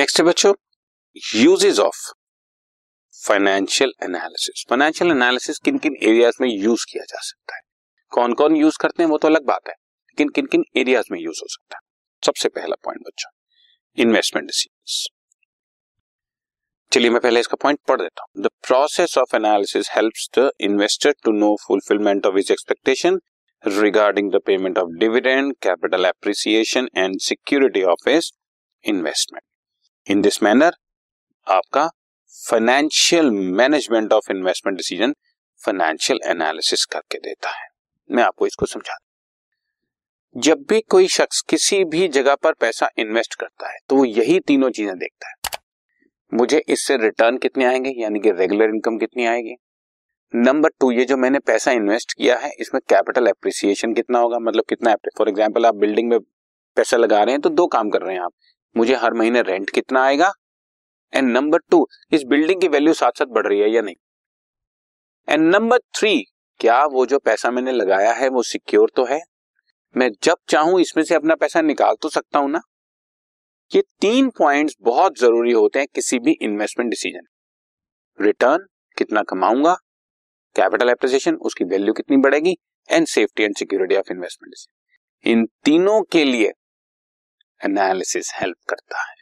Next है बच्चों uses of financial analysis. Financial analysis किन किन एरियाज में यूज किया जा सकता है, कौन कौन यूज करते हैं वो तो अलग बात है, लेकिन किन किन एरियाज में यूज हो सकता है। सबसे पहला पॉइंट बच्चों इन्वेस्टमेंट डिसीजंस। चलिए मैं पहले इसका पॉइंट पढ़ देता हूँ। The process of analysis helps the investor to know fulfilment of his expectation regarding the payment of dividend, capital appreciation and security of his investment. In this manner आपका financial management of investment decision financial analysis करके देता है। मैं आपको इसको समझा दूं, जब भी कोई शख्स किसी भी जगह पर पैसा इन्वेस्ट करता है तो वो यही तीनों चीजें देखता है। मुझे इससे रिटर्न कितने आएंगे यानी कि रेगुलर इनकम कितनी आएगी, नंबर टू ये जो मैंने पैसा इन्वेस्ट किया है इसमें कैपिटल एप्रिसिएशन कितना होगा, मतलब कितना। फॉर एग्जाम्पल आप बिल्डिंग में पैसा लगा रहे हैं तो दो काम कर रहे हैं आप, मुझे हर महीने रेंट कितना आएगा एंड नंबर टू इस बिल्डिंग की वैल्यू साथ साथ बढ़ रही है या नहीं, एंड नंबर थ्री क्या वो जो पैसा मैंने लगाया है वो सिक्योर तो है, मैं जब चाहूं इसमें से अपना पैसा निकाल तो सकता हूं ना। ये तीन पॉइंट्स बहुत जरूरी होते हैं किसी भी इन्वेस्टमेंट डिसीजन। रिटर्न कितना कमाऊंगा, कैपिटल एप्रिसिएशन उसकी वैल्यू कितनी बढ़ेगी and safety and security of investment decision. इन तीनों के लिए एनालिसिस हेल्प करता है।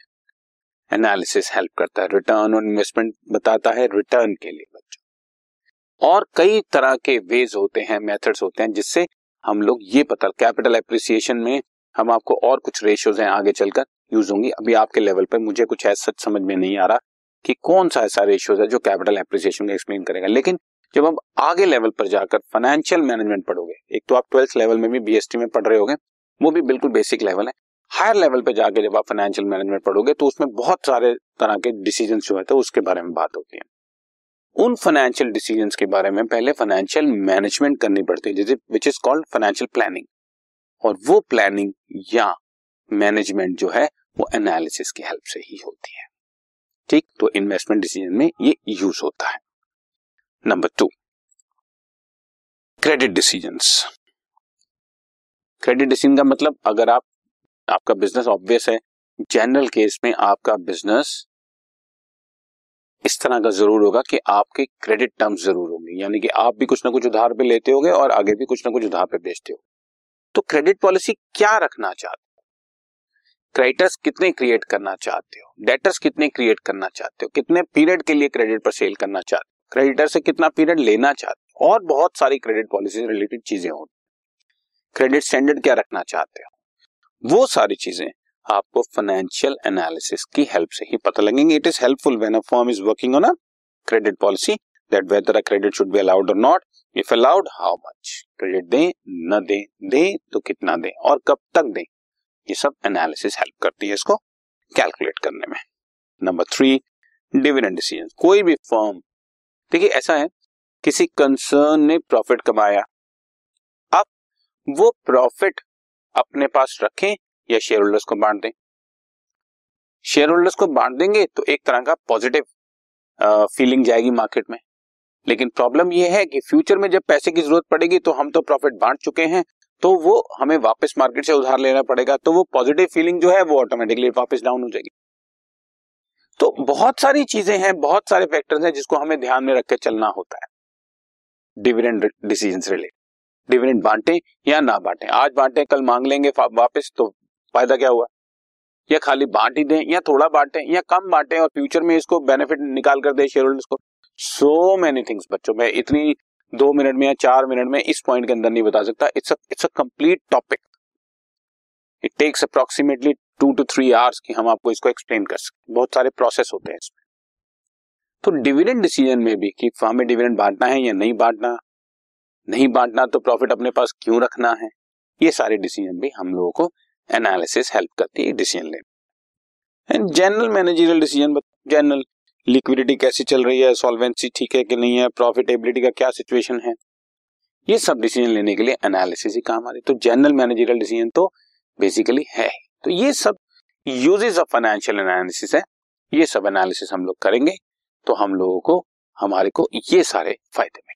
एनालिसिस हेल्प करता है, रिटर्न ऑन इन्वेस्टमेंट बताता है रिटर्न के लिए बच्चों। और कई तरह के वेज होते हैं, मेथड्स होते हैं जिससे हम लोग ये पता, कैपिटल एप्रिसिएशन में हम आपको और कुछ रेशियोज हैं आगे चलकर यूज होंगी। अभी आपके लेवल पर मुझे कुछ ऐसा समझ में नहीं आ रहा कि कौन सा ऐसा रेशियोज है जो कैपिटल एप्रिसिएशन को एक्सप्लेन करेगा, लेकिन जब आप आगे लेवल पर जाकर फाइनेंशियल मैनेजमेंट पढ़ोगे, एक तो आप 12th लेवल में भी BST में पढ़ रहे होगे, वो भी बिल्कुल बेसिक लेवल है। हायर लेवल पे जाके जब आप फाइनेंशियल मैनेजमेंट पढ़ोगे तो उसमें बहुत सारे तरह के डिसीजन जो होते हैं उसके बारे में बात होती है। उन फाइनेंशियल डिसीजन के बारे में पहले फाइनेंशियल मैनेजमेंट करनी पड़ती है जैसे which is called financial planning, और वो प्लानिंग या मैनेजमेंट जो है वो एनालिसिस की हेल्प से ही होती है। ठीक, तो इन्वेस्टमेंट डिसीजन में ये यूज होता है। Number two credit decision. Credit decision का मतलब अगर आपका बिजनेस ऑब्वियस है, जनरल केस में आपका बिजनेस इस तरह का जरूर होगा कि आपके क्रेडिट टर्म्स जरूर होंगे, यानी कि आप भी कुछ ना कुछ उधार पे लेते होगे और आगे भी कुछ ना कुछ उधार पे बेचते हो। तो क्रेडिट पॉलिसी क्या रखना चाहते हो, क्रेडिटर्स कितने क्रिएट करना चाहते हो, डेटर्स कितने क्रिएट करना चाहते हो, कितने पीरियड के लिए क्रेडिट पर सेल करना चाहते हो, क्रेडिटर से कितना पीरियड लेना चाहते हो, और बहुत सारी क्रेडिट पॉलिसी रिलेटेड चीजें होंगी। क्रेडिट स्टैंडर्ड क्या रखना चाहते हो, वो सारी चीजें आपको फाइनेंशियल एनालिसिस की हेल्प से ही पता लगेंगे। It is helpful when a firm is working on a credit policy that whether a credit should be allowed और not, if allowed how much credit दें, न दें, दें तो कितना दें और कब तक दें, ये सब एनालिसिस हेल्प करती है इसको कैलकुलेट करने में। Number three dividend decision. कोई भी फर्म, देखिए ऐसा है किसी कंसर्न ने प्रॉफिट कमाया, अब वो प्रॉफिट अपने पास रखें या शेयर होल्डर्स को बांट दें। शेयर होल्डर्स को बांट देंगे तो एक तरह का पॉजिटिव फीलिंग जाएगी मार्केट में, लेकिन प्रॉब्लम यह है कि फ्यूचर में जब पैसे की जरूरत पड़ेगी तो हम तो प्रॉफिट बांट चुके हैं, तो वो हमें वापस मार्केट से उधार लेना पड़ेगा, तो वो पॉजिटिव फीलिंग जो है वो ऑटोमेटिकली वापस डाउन हो जाएगी। तो बहुत सारी चीजें हैं, बहुत सारे फैक्टर्स हैं जिसको हमें ध्यान में रखकर चलना होता है डिविडेंड डिसीजन रिलेटेड। डिविडेंड बांटे या ना बांटे, आज बांटे कल मांग लेंगे वापस तो फायदा क्या हुआ, या खाली बांट ही दें या थोड़ा बांटे या कम बांटे और फ्यूचर में इसको बेनिफिट निकाल कर दे शेयर होल्डर्स को। सो मेनी थिंग्स बच्चों, मैं इतनी 2 मिनट में या 4 मिनट में इस पॉइंट के अंदर नहीं बता सकता। It's a complete topic, it takes approximately 2 to 3 hours कि हम आपको इसको एक्सप्लेन कर सकें। बहुत सारे प्रोसेस होते हैं इसमें। तो डिविडेंड डिसीजन में भी कि हमें डिविडेंड बांटना है या नहीं बांटना, नहीं बांटना तो प्रॉफिट अपने पास क्यों रखना है, ये सारे डिसीजन भी हम लोगों को एनालिसिस हेल्प करती है डिसीजन लेने। And general managerial decision, general liquidity कैसी चल रही है, सॉल्वेंसी ठीक है कि नहीं है, प्रॉफिटेबिलिटी का क्या सिचुएशन है, ये सब डिसीजन लेने के लिए एनालिसिस ही काम आ रही है। तो जनरल मैनेजरियल डिसीजन तो बेसिकली है। तो ये सब यूजेस ऑफ फाइनेंशियल एनालिसिस है, ये सब एनालिसिस हम लोग करेंगे तो हम लोगों को हमारे को ये सारे फायदे मिलेंगे,